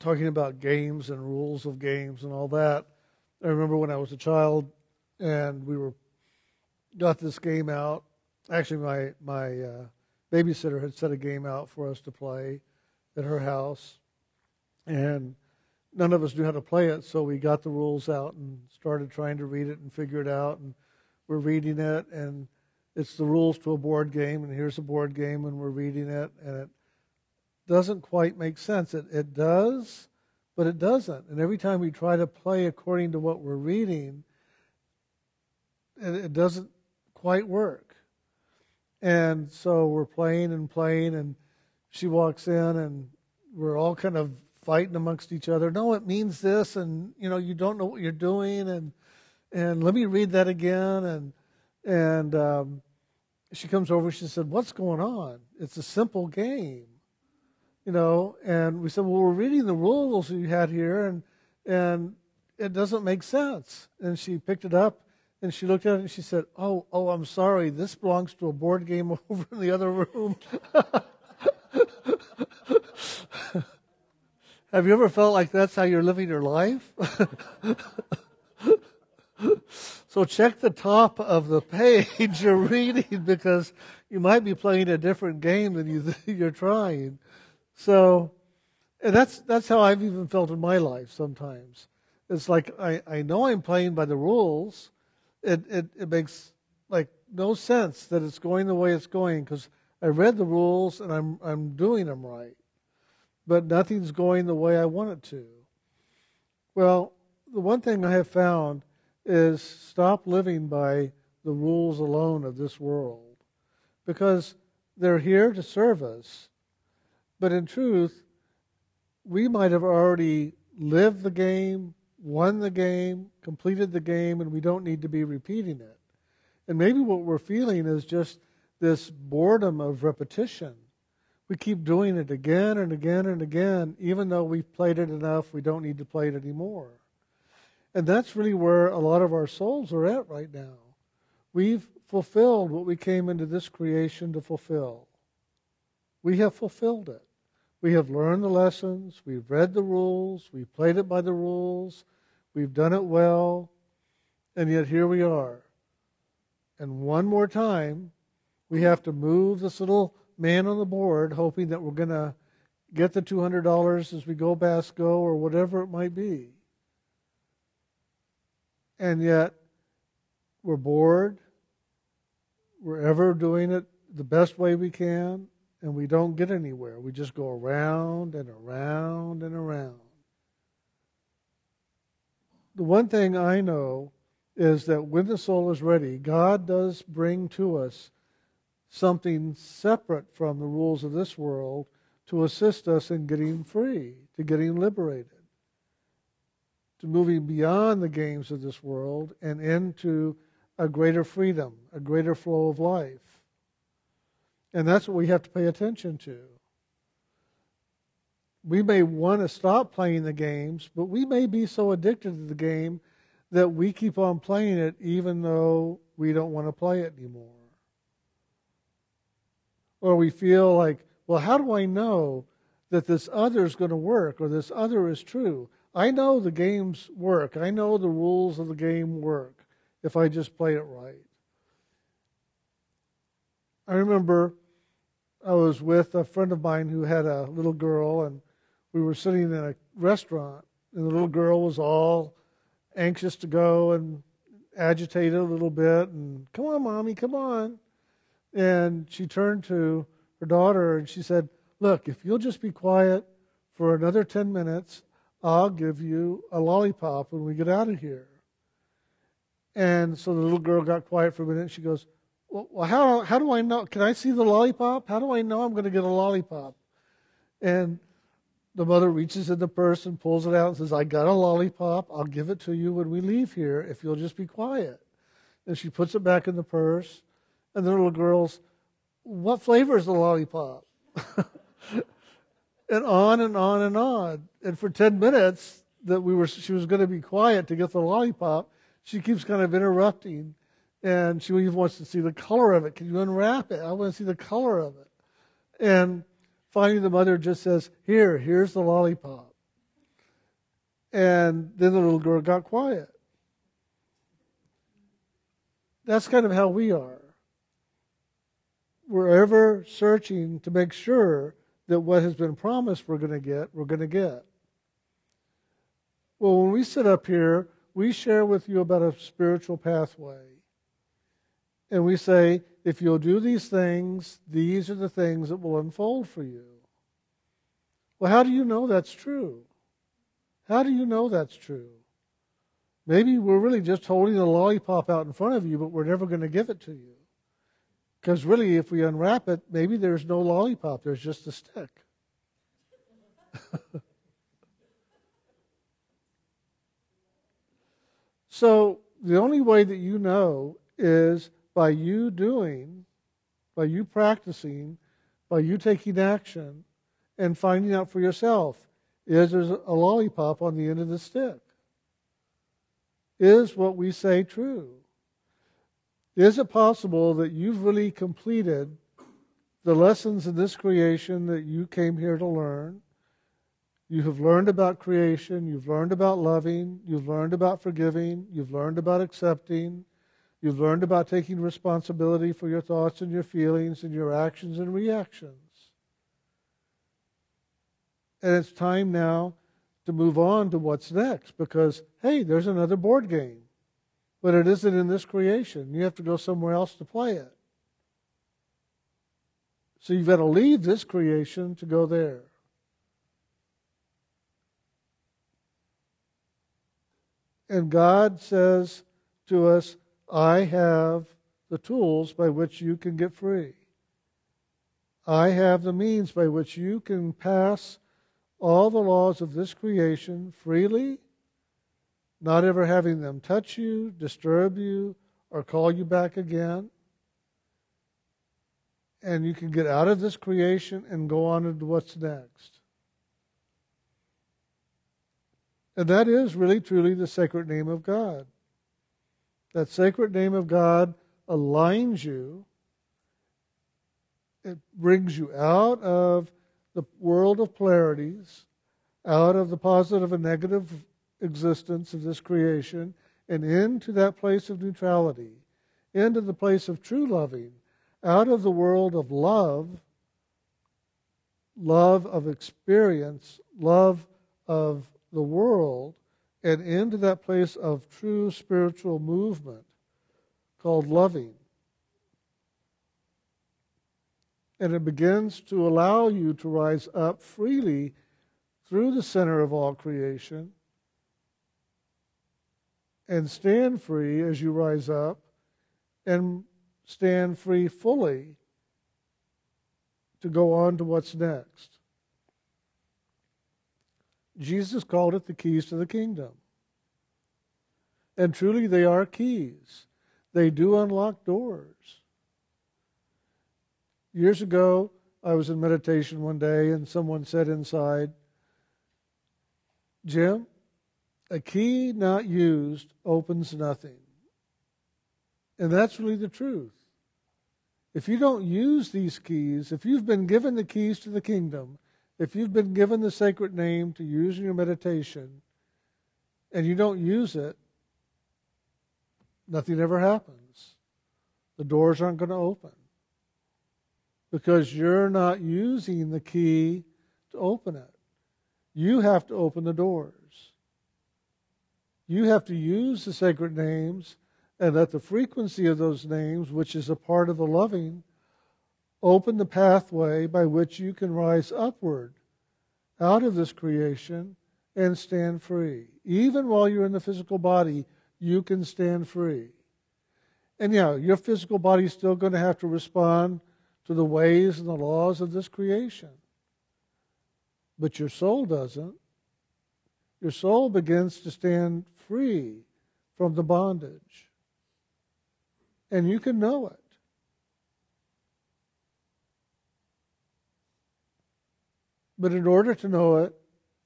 talking about games and rules of games and all that, I remember when I was a child and we got this game out. Actually, my babysitter had set a game out for us to play at her house, and none of us knew how to play it, so we got the rules out and started trying to read it and figure it out, and we're reading it, and it's the rules to a board game, and here's a board game, and we're reading it, and it doesn't quite make sense. It does, but it doesn't. And every time we try to play according to what we're reading, it doesn't quite work. And so we're playing, and she walks in, and we're all kind of fighting amongst each other. No, it means this, and you don't know what you're doing, and let me read that again. And she comes over. She said, "What's going on? It's a simple game, And we said, "Well, we're reading the rules you had here, and it doesn't make sense." And she picked it up, and she looked at it, and she said, "Oh, I'm sorry. This belongs to a board game over in the other room." Have you ever felt like that's how you're living your life? So check the top of the page you're reading, because you might be playing a different game than you're trying. So, and that's how I've even felt in my life sometimes. It's like I know I'm playing by the rules. It makes like no sense that it's going the way it's going, because I read the rules and I'm doing them right. But nothing's going the way I want it to. Well, the one thing I have found is stop living by the rules alone of this world, because they're here to serve us. But in truth, we might have already lived the game, won the game, completed the game, and we don't need to be repeating it. And maybe what we're feeling is just this boredom of repetition. We keep doing it again and again and again, even though we've played it enough, we don't need to play it anymore. And that's really where a lot of our souls are at right now. We've fulfilled what we came into this creation to fulfill. We have fulfilled it. We have learned the lessons, we've read the rules, we've played it by the rules, we've done it well, and yet here we are. And one more time, we have to move this little man on the board, hoping that we're going to get the $200 as we go Basco or whatever it might be. And yet, we're bored, we're ever doing it the best way we can, and we don't get anywhere. We just go around and around and around. The one thing I know is that when the soul is ready, God does bring to us something separate from the rules of this world to assist us in getting free, to getting liberated, to moving beyond the games of this world and into a greater freedom, a greater flow of life. And that's what we have to pay attention to. We may want to stop playing the games, but we may be so addicted to the game that we keep on playing it even though we don't want to play it anymore. Or we feel like, well, how do I know that this other is going to work or this other is true? I know the games work. I know the rules of the game work if I just play it right. I remember I was with a friend of mine who had a little girl, and we were sitting in a restaurant, and the little girl was all anxious to go and agitated a little bit, and, "Come on, Mommy, come on." And she turned to her daughter and she said, "Look, if you'll just be quiet for another 10 minutes, I'll give you a lollipop when we get out of here." And so the little girl got quiet for a minute. And she goes, "Well, how do I know? Can I see the lollipop? How do I know I'm going to get a lollipop?" And the mother reaches in the purse and pulls it out and says, "I got a lollipop. I'll give it to you when we leave here if you'll just be quiet." And she puts it back in the purse. And the little girl's, "What flavor is the lollipop?" And on and on and on. And for 10 minutes that she was going to be quiet to get the lollipop, she keeps kind of interrupting. And she even wants to see the color of it. "Can you unwrap it? I want to see the color of it." And finally the mother just says, "Here's the lollipop." And then the little girl got quiet. That's kind of how we are. We're ever searching to make sure that what has been promised we're going to get. Well, when we sit up here, we share with you about a spiritual pathway. And we say, if you'll do these things, these are the things that will unfold for you. Well, how do you know that's true? How do you know that's true? Maybe we're really just holding a lollipop out in front of you, but we're never going to give it to you. Because really, if we unwrap it, maybe there's no lollipop, there's just a stick. So the only way that you know is by you doing, by you practicing, by you taking action, and finding out for yourself, is there a lollipop on the end of the stick? Is what we say true? Is it possible that you've really completed the lessons in this creation that you came here to learn? You have learned about creation, you've learned about loving, you've learned about forgiving, you've learned about accepting, you've learned about taking responsibility for your thoughts and your feelings and your actions and reactions. And it's time now to move on to what's next because, hey, there's another board game. But it isn't in this creation. You have to go somewhere else to play it. So you've got to leave this creation to go there. And God says to us, I have the tools by which you can get free. I have the means by which you can pass all the laws of this creation freely, not ever having them touch you, disturb you, or call you back again. And you can get out of this creation and go on into what's next. And that is really, truly the sacred name of God. That sacred name of God aligns you. It brings you out of the world of polarities, out of the positive and negative existence of this creation, and into that place of neutrality, into the place of true loving, out of the world of love of experience, love of the world, and into that place of true spiritual movement called loving. And it begins to allow you to rise up freely through the center of all creation and stand free as you rise up and stand free fully to go on to what's next. Jesus called it the keys to the kingdom. And truly they are keys. They do unlock doors. Years ago, I was in meditation one day and someone said inside, Jim, a key not used opens nothing. And that's really the truth. If you don't use these keys, if you've been given the keys to the kingdom, if you've been given the sacred name to use in your meditation, and you don't use it, nothing ever happens. The doors aren't going to open. Because you're not using the key to open it. You have to open the doors. You have to use the sacred names and let the frequency of those names, which is a part of the loving, open the pathway by which you can rise upward out of this creation and stand free. Even while you're in the physical body, you can stand free. And yeah, your physical body is still going to have to respond to the ways and the laws of this creation. But your soul doesn't. Your soul begins to stand free from the bondage. And you can know it. But in order to know it,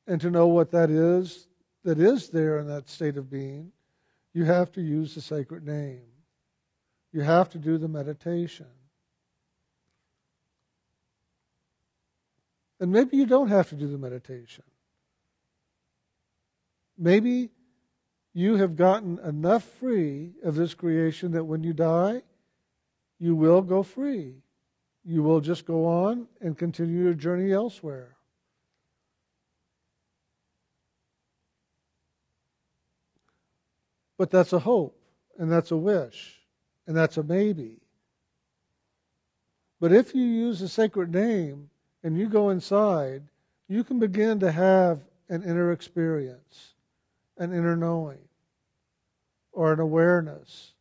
and to know what that is there in that state of being, you have to use the sacred name. You have to do the meditation. And maybe you don't have to do the meditation. Maybe you have gotten enough free of this creation that when you die, you will go free. You will just go on and continue your journey elsewhere. But that's a hope, and that's a wish, and that's a maybe. But if you use the sacred name and you go inside, you can begin to have an inner experience, an inner knowing, or an awareness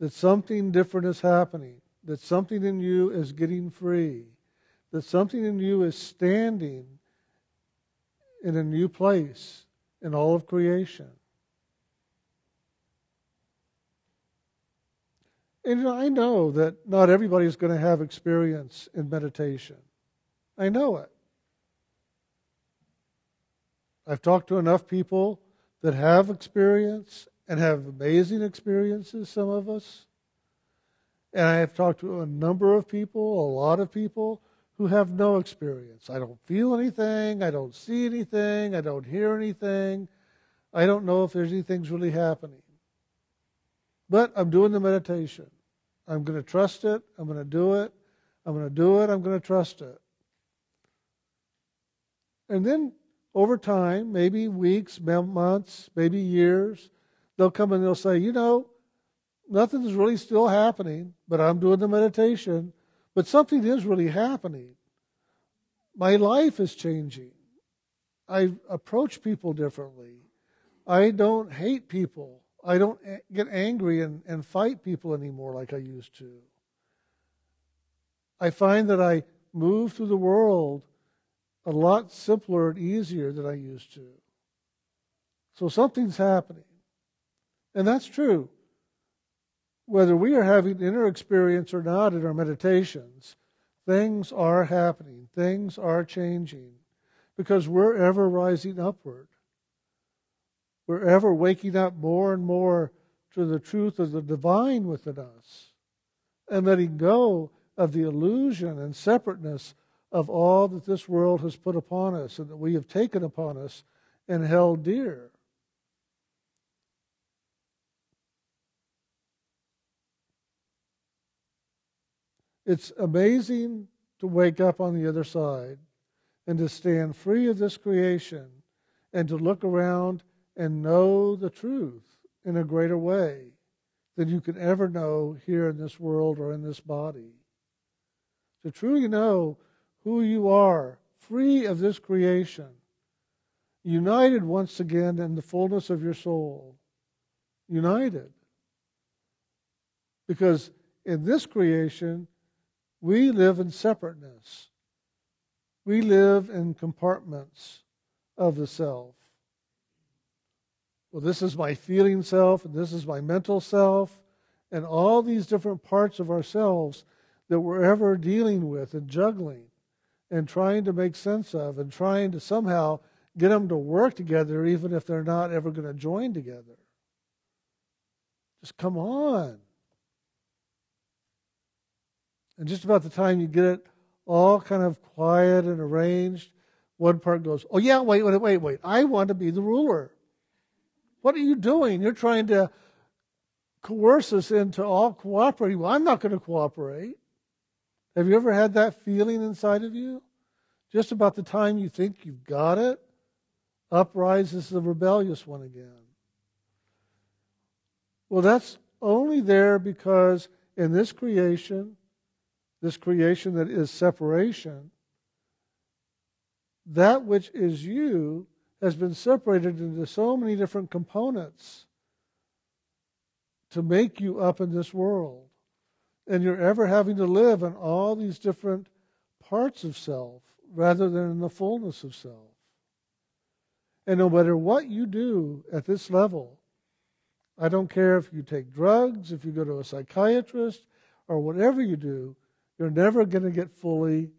that something different is happening, that something in you is getting free, that something in you is standing in a new place in all of creation. And I know that not everybody is going to have experience in meditation. I know it. I've talked to enough people that have experience and have amazing experiences, some of us. And I have talked to a number of people, a lot of people, who have no experience. I don't feel anything. I don't see anything. I don't hear anything. I don't know if there's anything's really happening. But I'm doing the meditation. I'm going to trust it. I'm going to do it. I'm going to do it. I'm going to trust it. And then over time, maybe weeks, months, maybe years, they'll come and they'll say, you know, nothing's really still happening, but I'm doing the meditation. But something is really happening. My life is changing. I approach people differently. I don't hate people. I don't get angry and fight people anymore like I used to. I find that I move through the world a lot simpler and easier than I used to. So something's happening. And that's true. Whether we are having inner experience or not in our meditations, things are happening. Things are changing. Because we're ever rising upward. We're ever waking up more and more to the truth of the divine within us and letting go of the illusion and separateness of all that this world has put upon us and that we have taken upon us and held dear. It's amazing to wake up on the other side and to stand free of this creation and to look around and know the truth in a greater way than you can ever know here in this world or in this body. To truly know who you are, free of this creation, united once again in the fullness of your soul. United. Because in this creation, we live in separateness. We live in compartments of the self. Well, this is my feeling self, and this is my mental self, and all these different parts of ourselves that we're ever dealing with and juggling and trying to make sense of and trying to somehow get them to work together even if they're not ever going to join together. Just come on. And just about the time you get it all kind of quiet and arranged, one part goes, oh yeah, wait, I want to be the ruler. What are you doing? You're trying to coerce us into all cooperating. Well, I'm not going to cooperate. Have you ever had that feeling inside of you? Just about the time you think you've got it, up rises the rebellious one again. Well, that's only there because in this creation that is separation, that which is you has been separated into so many different components to make you up in this world. And you're ever having to live in all these different parts of self rather than in the fullness of self. And no matter what you do at this level, I don't care if you take drugs, if you go to a psychiatrist, or whatever you do, you're never going to get fully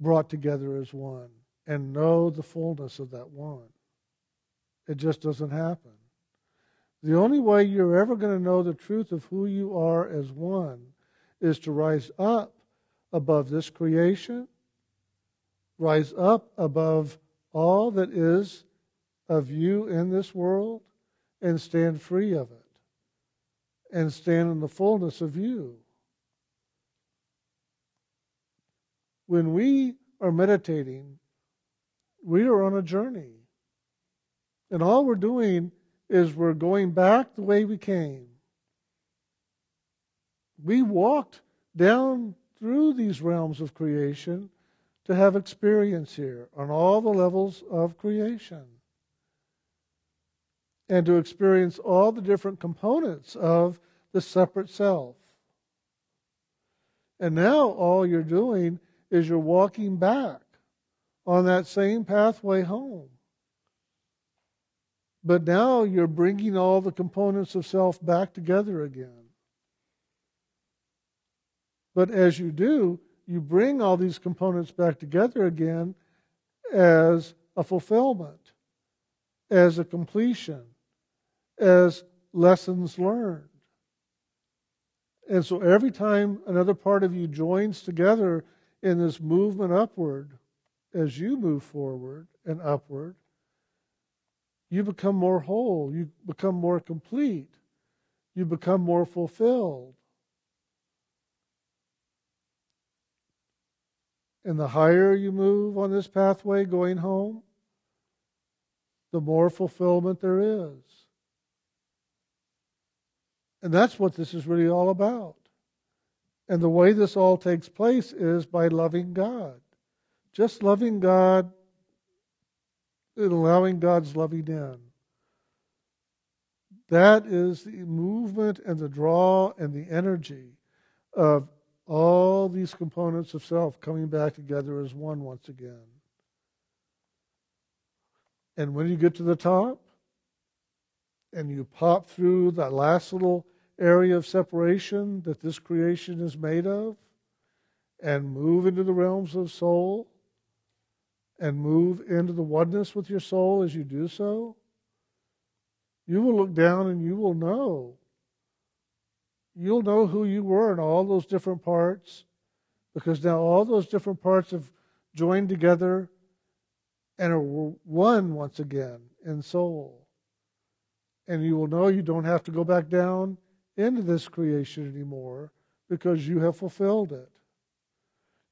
brought together as one and know the fullness of that one. It just doesn't happen. The only way you're ever going to know the truth of who you are as one is to rise up above this creation, rise up above all that is of you in this world and stand free of it and stand in the fullness of you. When we are meditating, we are on a journey. And all we're doing is we're going back the way we came. We walked down through these realms of creation to have experience here on all the levels of creation and to experience all the different components of the separate self. And now all you're doing is you're walking back on that same pathway home. But now you're bringing all the components of self back together again. But as you do, you bring all these components back together again as a fulfillment, as a completion, as lessons learned. And so every time another part of you joins together in this movement upward, as you move forward and upward, you become more whole, you become more complete, you become more fulfilled. And the higher you move on this pathway going home, the more fulfillment there is. And that's what this is really all about. And the way this all takes place is by loving God. Just loving God and allowing God's loving in. That is the movement and the draw and the energy of all these components of self coming back together as one once again. And when you get to the top and you pop through that last little area of separation that this creation is made of, and move into the realms of soul, and move into the oneness with your soul as you do so, you will look down and you will know. You'll know who you were in all those different parts, because now all those different parts have joined together and are one once again in soul. And you will know you don't have to go back down into this creation anymore because you have fulfilled it.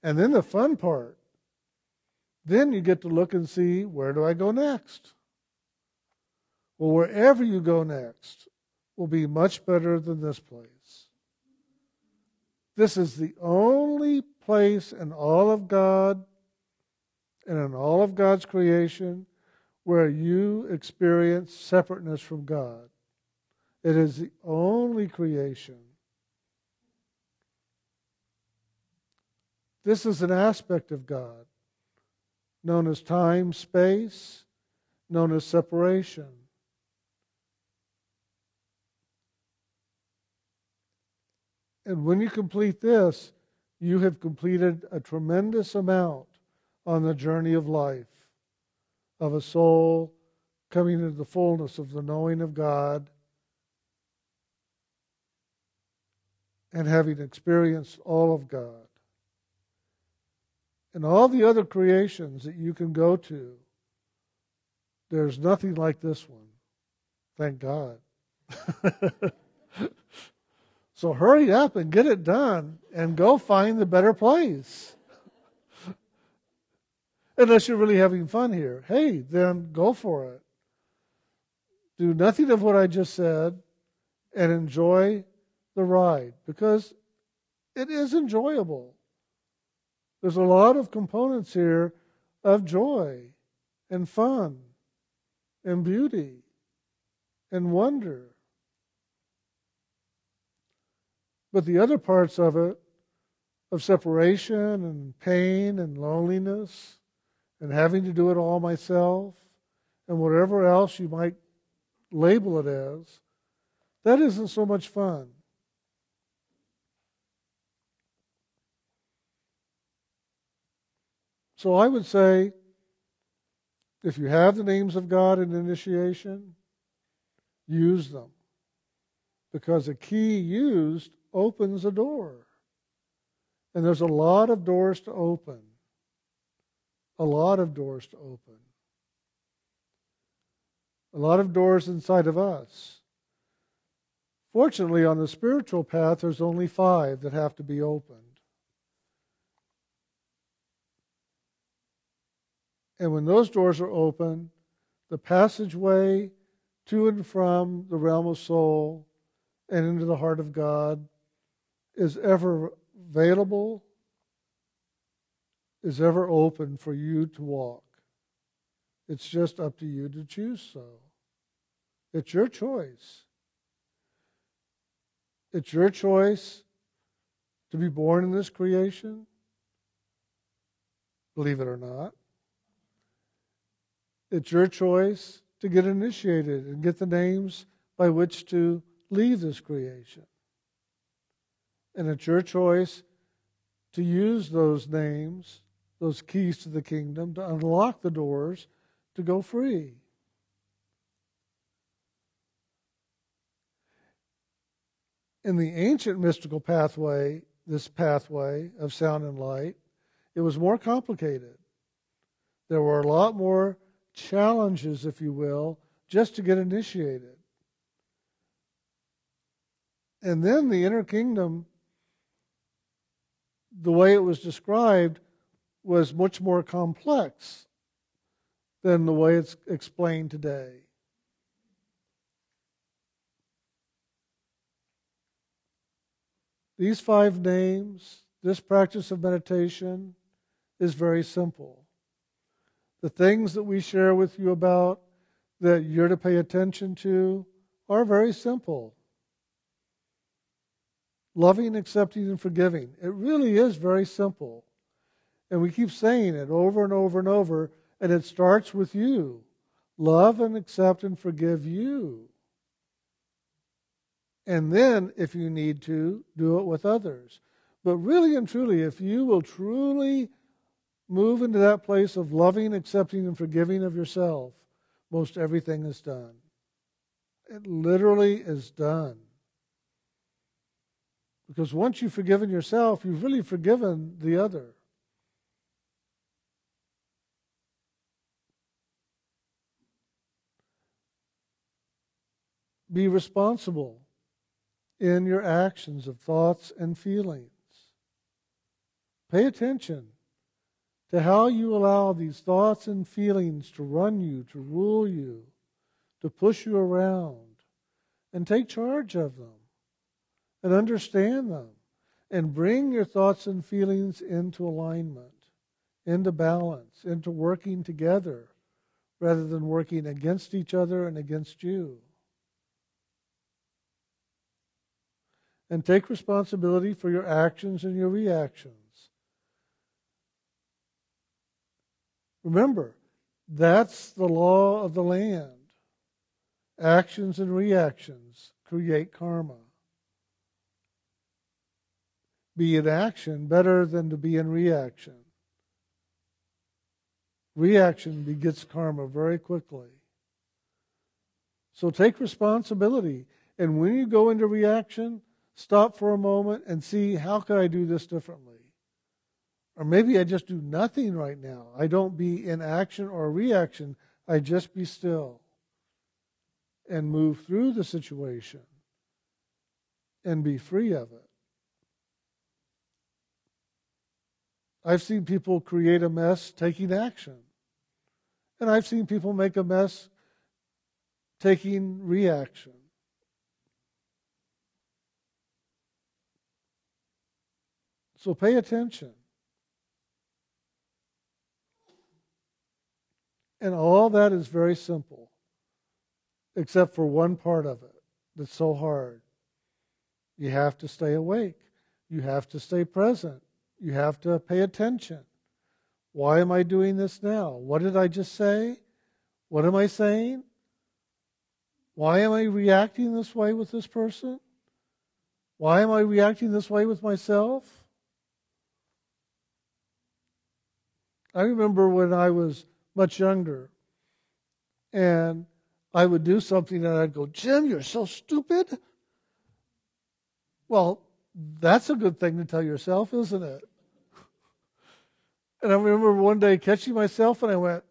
And then the fun part, then you get to look and see, where do I go next? Well, wherever you go next will be much better than this place. This is the only place in all of God and in all of God's creation where you experience separateness from God. It is the only creation. This is an aspect of God known as time, space, known as separation. And when you complete this, you have completed a tremendous amount on the journey of life, of a soul coming into the fullness of the knowing of God and having experienced all of God. And all the other creations that you can go to, there's nothing like this one. Thank God. So hurry up and get it done and go find the better place. Unless you're really having fun here. Hey, then go for it. Do nothing of what I just said and enjoy the ride, because it is enjoyable. There's a lot of components here of joy and fun and beauty and wonder. But the other parts of it, of separation and pain and loneliness and having to do it all myself and whatever else you might label it as, that isn't so much fun. So I would say, if you have the names of God in initiation, use them. Because a key used opens a door. And there's a lot of doors to open. A lot of doors to open. a lot of doors inside of us. Fortunately, on the spiritual path, there's only 5 that have to be opened. And when those doors are open, the passageway to and from the realm of soul and into the heart of God is ever available, is ever open for you to walk. It's just up to you to choose so. It's your choice. It's your choice to be born in this creation, believe it or not. It's your choice to get initiated and get the names by which to leave this creation. And it's your choice to use those names, those keys to the kingdom, to unlock the doors to go free. In the ancient mystical pathway, this pathway of sound and light, it was more complicated. There were a lot more challenges, if you will, just to get initiated. And then the inner kingdom, the way it was described, was much more complex than the way it's explained today. These 5 names, this practice of meditation, is very simple. The things that we share with you about that you're to pay attention to are very simple. Loving, accepting, and forgiving. It really is very simple. And we keep saying it over and over and over, and it starts with you. Love and accept and forgive you. And then, if you need to, do it with others. But really and truly, if you will truly move into that place of loving, accepting, and forgiving of yourself, most everything is done. It literally is done. Because once you've forgiven yourself, you've really forgiven the other. Be responsible in your actions of thoughts and feelings. Pay attention to how you allow these thoughts and feelings to run you, to rule you, to push you around, and take charge of them. And understand them, and bring your thoughts and feelings into alignment, into balance, into working together, rather than working against each other and against you. And take responsibility for your actions and your reactions. Remember, that's the law of the land. Actions and reactions create karma. Be in action better than to be in reaction. Reaction begets karma very quickly. So take responsibility. And when you go into reaction, stop for a moment and see, how could I do this differently? Or maybe I just do nothing right now. I don't be in action or reaction. I just be still and move through the situation and be free of it. I've seen people create a mess taking action. And I've seen people make a mess taking reaction. So pay attention. And all that is very simple, except for one part of it that's so hard. You have to stay awake. You have to stay present. You have to pay attention. Why am I doing this now? What did I just say? What am I saying? Why am I reacting this way with this person? Why am I reacting this way with myself? I remember when I was much younger, and I would do something and I'd go, "Jim, you're so stupid." Well, that's a good thing to tell yourself, isn't it? And I remember one day catching myself and I went,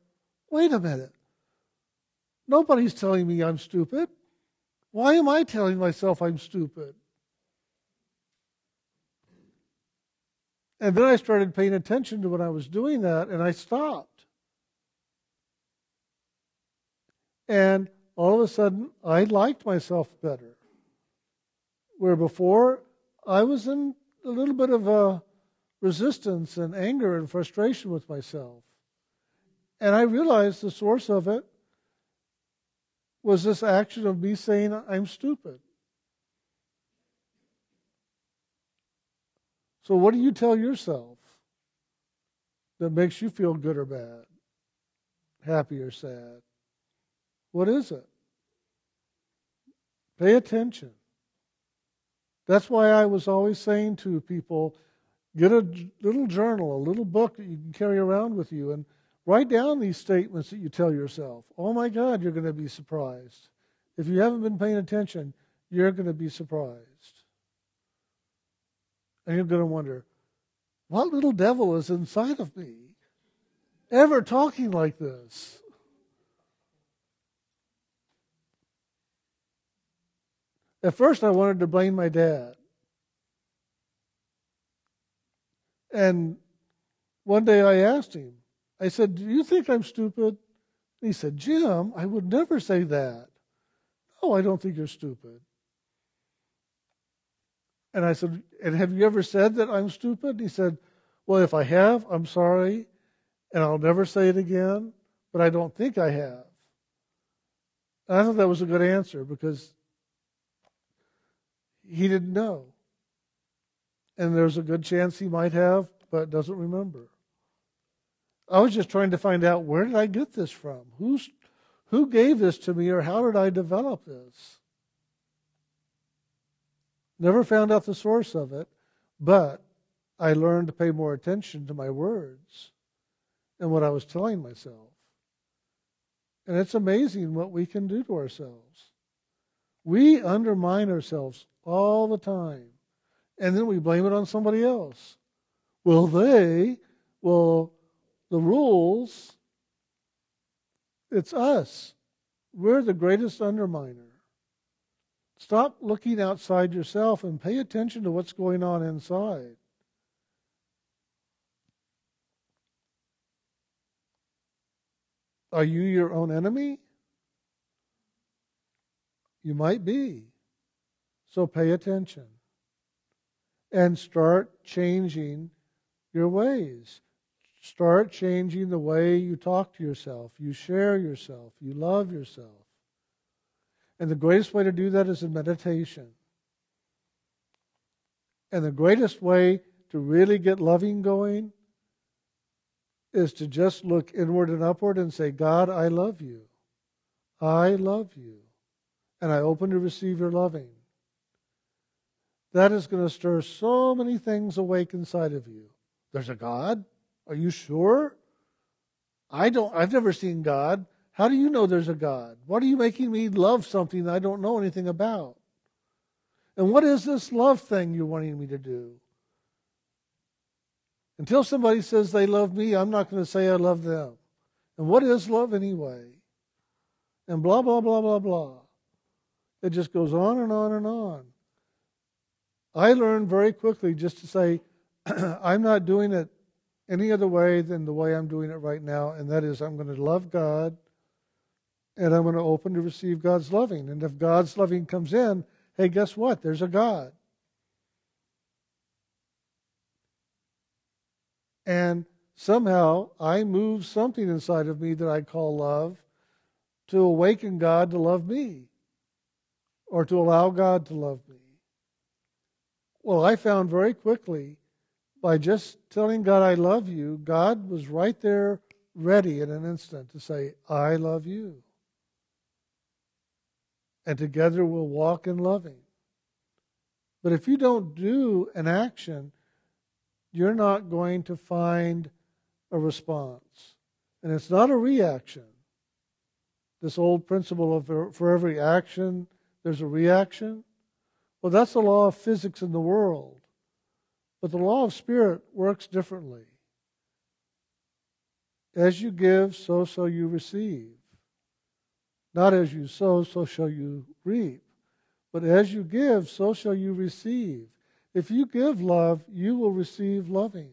wait a minute. Nobody's telling me I'm stupid. Why am I telling myself I'm stupid? And then I started paying attention to when I was doing that, and I stopped. And all of a sudden, I liked myself better. Where before, I was in a little bit of a resistance and anger and frustration with myself. And I realized the source of it was this action of me saying, I'm stupid. So what do you tell yourself that makes you feel good or bad, happy or sad? What is it? Pay attention. That's why I was always saying to people, get a little journal, a little book that you can carry around with you, and write down these statements that you tell yourself. Oh my God, you're going to be surprised. If you haven't been paying attention, you're going to be surprised. And you're going to wonder, what little devil is inside of me ever talking like this? At first, I wanted to blame my dad. And one day I asked him, I said, do you think I'm stupid? And he said, Jim, I would never say that. No, I don't think you're stupid. And I said, and have you ever said that I'm stupid? And he said, well, if I have, I'm sorry, and I'll never say it again, but I don't think I have. And I thought that was a good answer because he didn't know. And there's a good chance he might have, but doesn't remember. I was just trying to find out, where did I get this from? Who gave this to me, or how did I develop this? Never found out the source of it, but I learned to pay more attention to my words and what I was telling myself. And it's amazing what we can do to ourselves. We undermine ourselves all the time, and then we blame it on somebody else. Well, the rules, it's us. We're the greatest underminer. Stop looking outside yourself and pay attention to what's going on inside. Are you your own enemy? You might be. So pay attention and start changing your ways. Start changing the way you talk to yourself, you share yourself, you love yourself. And the greatest way to do that is in meditation. And the greatest way to really get loving going is to just look inward and upward and say, God, I love you. I love you. And I open to receive your loving. That is going to stir so many things awake inside of you. There's a God? Are you sure? I've never seen God. How do you know there's a God? What are you making me love something that I don't know anything about? And what is this love thing you're wanting me to do? Until somebody says they love me, I'm not going to say I love them. And what is love anyway? And blah, blah, blah, blah, blah. It just goes on and on and on. I learned very quickly just to say, I'm not doing it any other way than the way I'm doing it right now, and that is I'm going to love God, and I'm going to open to receive God's loving. And if God's loving comes in, hey, guess what? There's a God. And somehow I move something inside of me that I call love to awaken God to love me, or to allow God to love me. Well, I found very quickly, by just telling God, I love you, God was right there ready in an instant to say, I love you. And together we'll walk in loving. But if you don't do an action, you're not going to find a response. And it's not a reaction. This old principle of for every action, there's a reaction. Well, that's the law of physics in the world. But the law of spirit works differently. As you give, so you receive. Not as you sow, so shall you reap. But as you give, so shall you receive. If you give love, you will receive loving.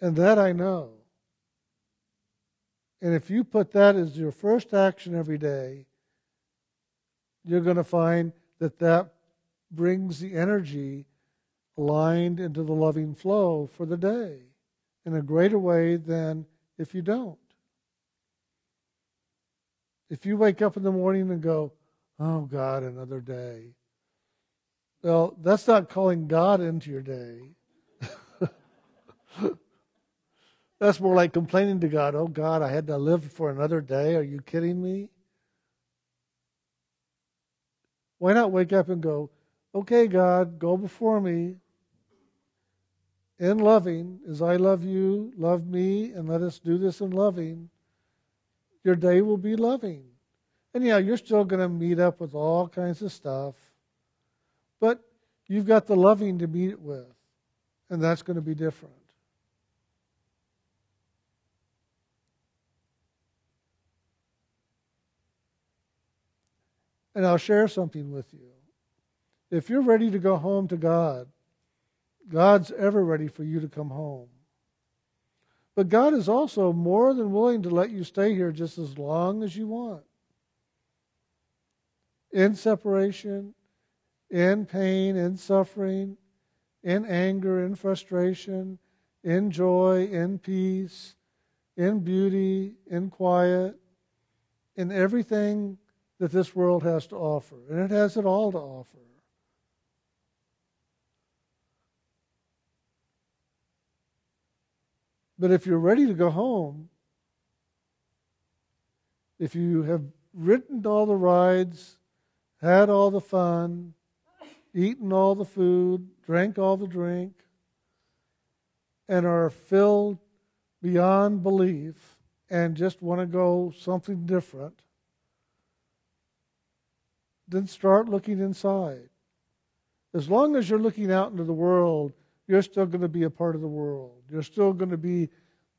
And that I know. And if you put that as your first action every day, you're going to find that that brings the energy aligned into the loving flow for the day in a greater way than if you don't. If you wake up in the morning and go, oh God, another day. Well, that's not calling God into your day. That's more like complaining to God, oh God, I had to live for another day. Are you kidding me? Why not wake up and go, okay, God, go before me in loving, as I love you, love me, and let us do this in loving. Your day will be loving. And yeah, you're still going to meet up with all kinds of stuff, but you've got the loving to meet it with, and that's going to be different. And I'll share something with you. If you're ready to go home to God, God's ever ready for you to come home. But God is also more than willing to let you stay here just as long as you want. In separation, in pain, in suffering, in anger, in frustration, in joy, in peace, in beauty, in quiet, in everything that this world has to offer. And it has it all to offer. But if you're ready to go home, if you have ridden all the rides, had all the fun, eaten all the food, drank all the drink, and are filled beyond belief and just want to go something different, then start looking inside. As long as you're looking out into the world, you're still going to be a part of the world. You're still going to be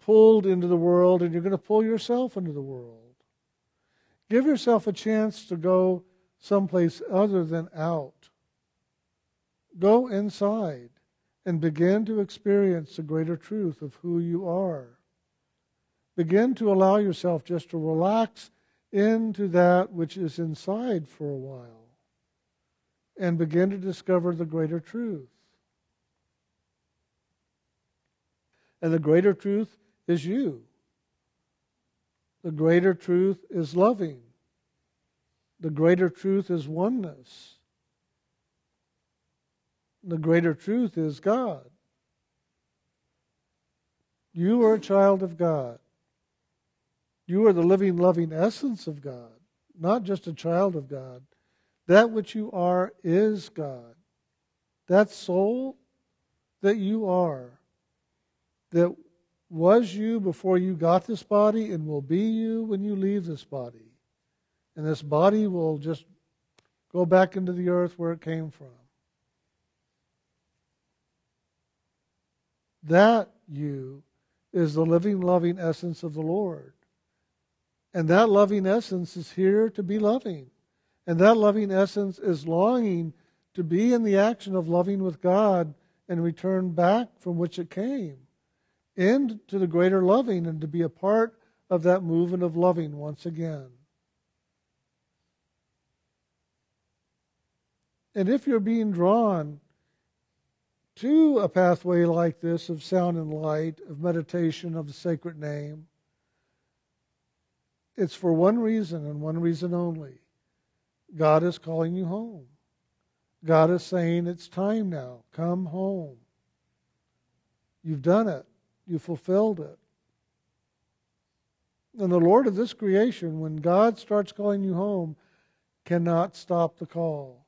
pulled into the world, and you're going to pull yourself into the world. Give yourself a chance to go someplace other than out. Go inside and begin to experience the greater truth of who you are. Begin to allow yourself just to relax into that which is inside for a while, and begin to discover the greater truth. And the greater truth is you. The greater truth is loving. The greater truth is oneness. The greater truth is God. You are a child of God. You are the living, loving essence of God, not just a child of God. That which you are is God. That soul that you are, that was you before you got this body and will be you when you leave this body. And this body will just go back into the earth where it came from. That you is the living, loving essence of the Lord. And that loving essence is here to be loving. And that loving essence is longing to be in the action of loving with God and return back from which it came into the greater loving, and to be a part of that movement of loving once again. And if you're being drawn to a pathway like this of sound and light, of meditation, of the sacred name, it's for one reason and one reason only. God is calling you home. God is saying, it's time now. Come home. You've done it. You fulfilled it. And the Lord of this creation, when God starts calling you home, cannot stop the call,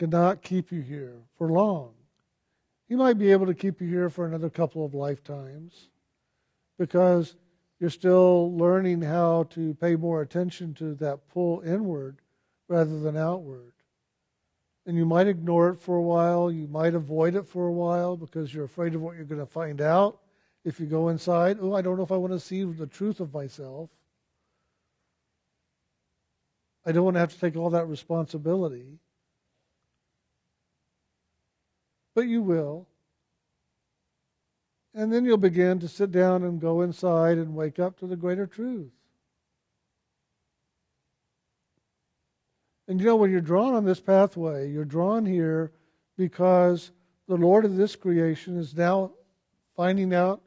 cannot keep you here for long. He might be able to keep you here for another couple of lifetimes, because you're still learning how to pay more attention to that pull inward rather than outward. And you might ignore it for a while. You might avoid it for a while because you're afraid of what you're going to find out. If you go inside, oh, I don't know if I want to see the truth of myself. I don't want to have to take all that responsibility. But you will. And then you'll begin to sit down and go inside and wake up to the greater truth. And you know, when you're drawn on this pathway, you're drawn here because the Lord of this creation is now finding out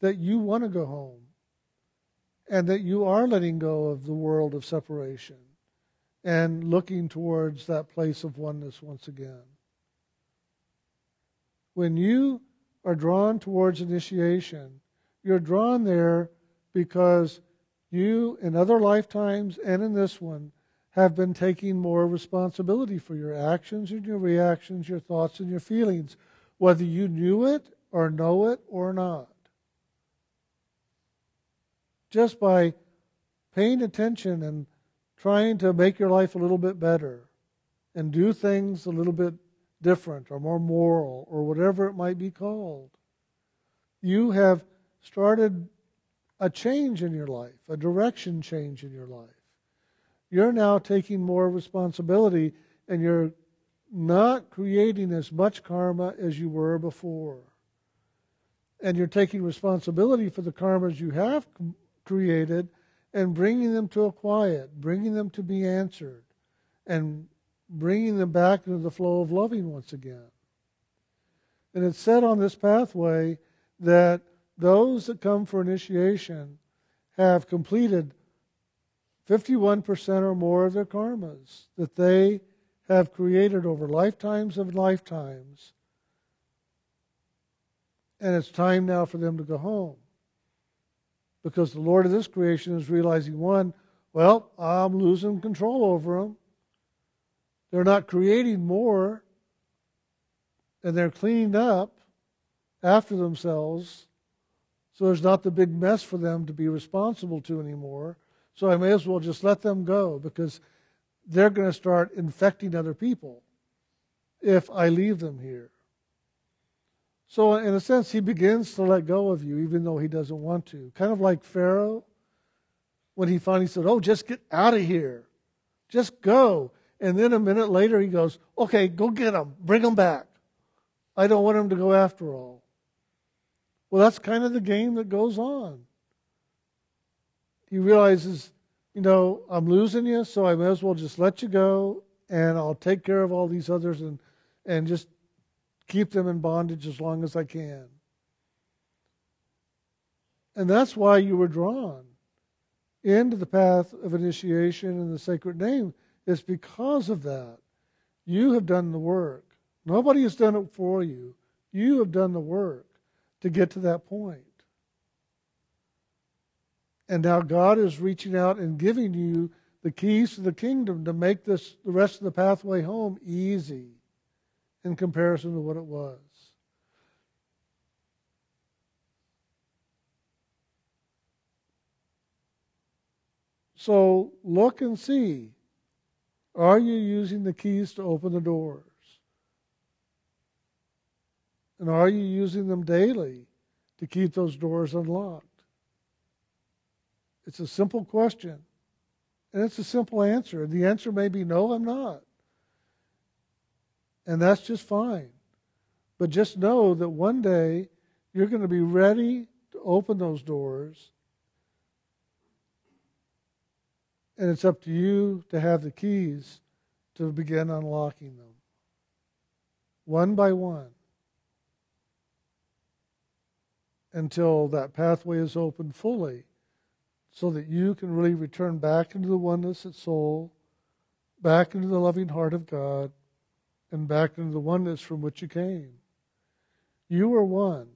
that you want to go home and that you are letting go of the world of separation and looking towards that place of oneness once again. When you are drawn towards initiation, you're drawn there because you, in other lifetimes and in this one, have been taking more responsibility for your actions and your reactions, your thoughts and your feelings, whether you knew it or know it or not. Just by paying attention and trying to make your life a little bit better and do things a little bit different or more moral or whatever it might be called, you have started a change in your life, a direction change in your life. You're now taking more responsibility and you're not creating as much karma as you were before. And you're taking responsibility for the karmas you have created and bringing them to a quiet, bringing them to be answered, and bringing them back into the flow of loving once again. And it's said on this pathway that those that come for initiation have completed 51% or more of their karmas that they have created over lifetimes of lifetimes. And it's time now for them to go home. Because the Lord of this creation is realizing, one, well, I'm losing control over them. They're not creating more. And they're cleaning up after themselves. So there's not the big mess for them to be responsible to anymore. So I may as well just let them go because they're going to start infecting other people if I leave them here. So in a sense, he begins to let go of you even though he doesn't want to. Kind of like Pharaoh when he finally said, oh, just get out of here. Just go. And then a minute later he goes, okay, go get them. Bring them back. I don't want them to go after all. Well, that's kind of the game that goes on. He realizes, you know, I'm losing you, so I may as well just let you go, and I'll take care of all these others and just keep them in bondage as long as I can. And that's why you were drawn into the path of initiation in the sacred name. It's because of that. You have done the work. Nobody has done it for you. You have done the work to get to that point. And now God is reaching out and giving you the keys to the kingdom to make this the rest of the pathway home easy in comparison to what it was. So look and see, are you using the keys to open the doors? And are you using them daily to keep those doors unlocked? It's a simple question, and it's a simple answer. And the answer may be, no, I'm not. And that's just fine. But just know that one day you're going to be ready to open those doors, and it's up to you to have the keys to begin unlocking them, one by one, until that pathway is open fully, so that you can really return back into the oneness at soul, back into the loving heart of God, and back into the oneness from which you came. You are one.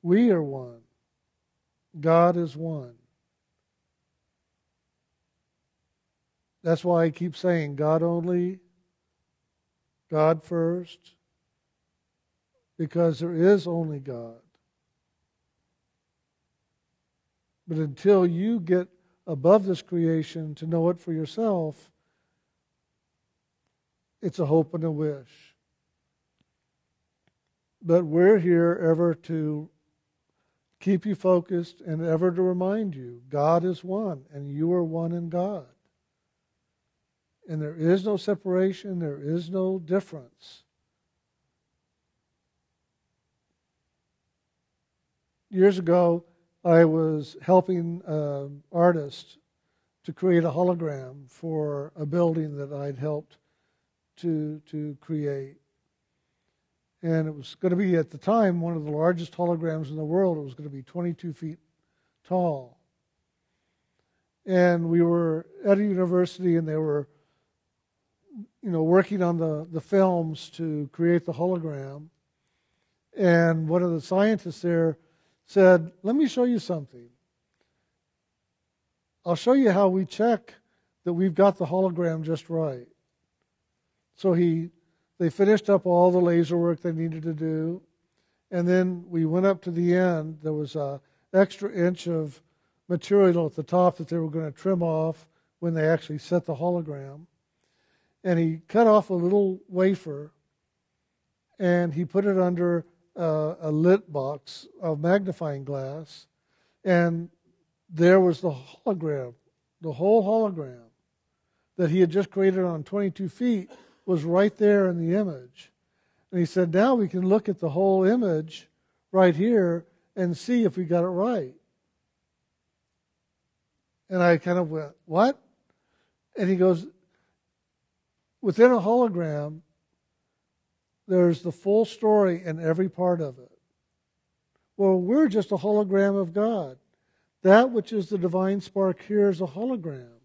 We are one. God is one. That's why I keep saying God only, God first, because there is only God. But until you get above this creation to know it for yourself, it's a hope and a wish. But we're here ever to keep you focused and ever to remind you, God is one and you are one in God. And there is no separation. There is no difference. Years ago, I was helping an artist to create a hologram for a building that I'd helped to create. And it was going to be, at the time, one of the largest holograms in the world. It was going to be 22 feet tall. And we were at a university, and they were, you know, working on the films to create the hologram. And one of the scientists there said, "Let me show you something. I'll show you how we check that we've got the hologram just right." So they finished up all the laser work they needed to do, and then we went up to the end. There was an extra inch of material at the top that they were going to trim off when they actually set the hologram. And he cut off a little wafer, and he put it under a lit box of magnifying glass, and there was the hologram. The whole hologram that he had just created on 22 feet was right there in the image. And he said, now we can look at the whole image right here and see if we got it right. And I kind of went, what? And he goes, within a hologram, there's the full story in every part of it. Well, we're just a hologram of God. That which is the divine spark here is a hologram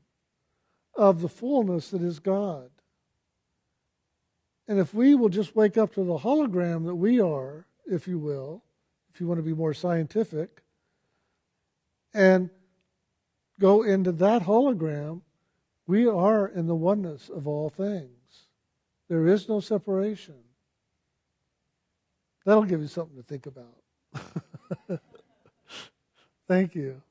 of the fullness that is God. And if we will just wake up to the hologram that we are, if you will, if you want to be more scientific, and go into that hologram, we are in the oneness of all things. There is no separation. That'll give you something to think about. Thank you.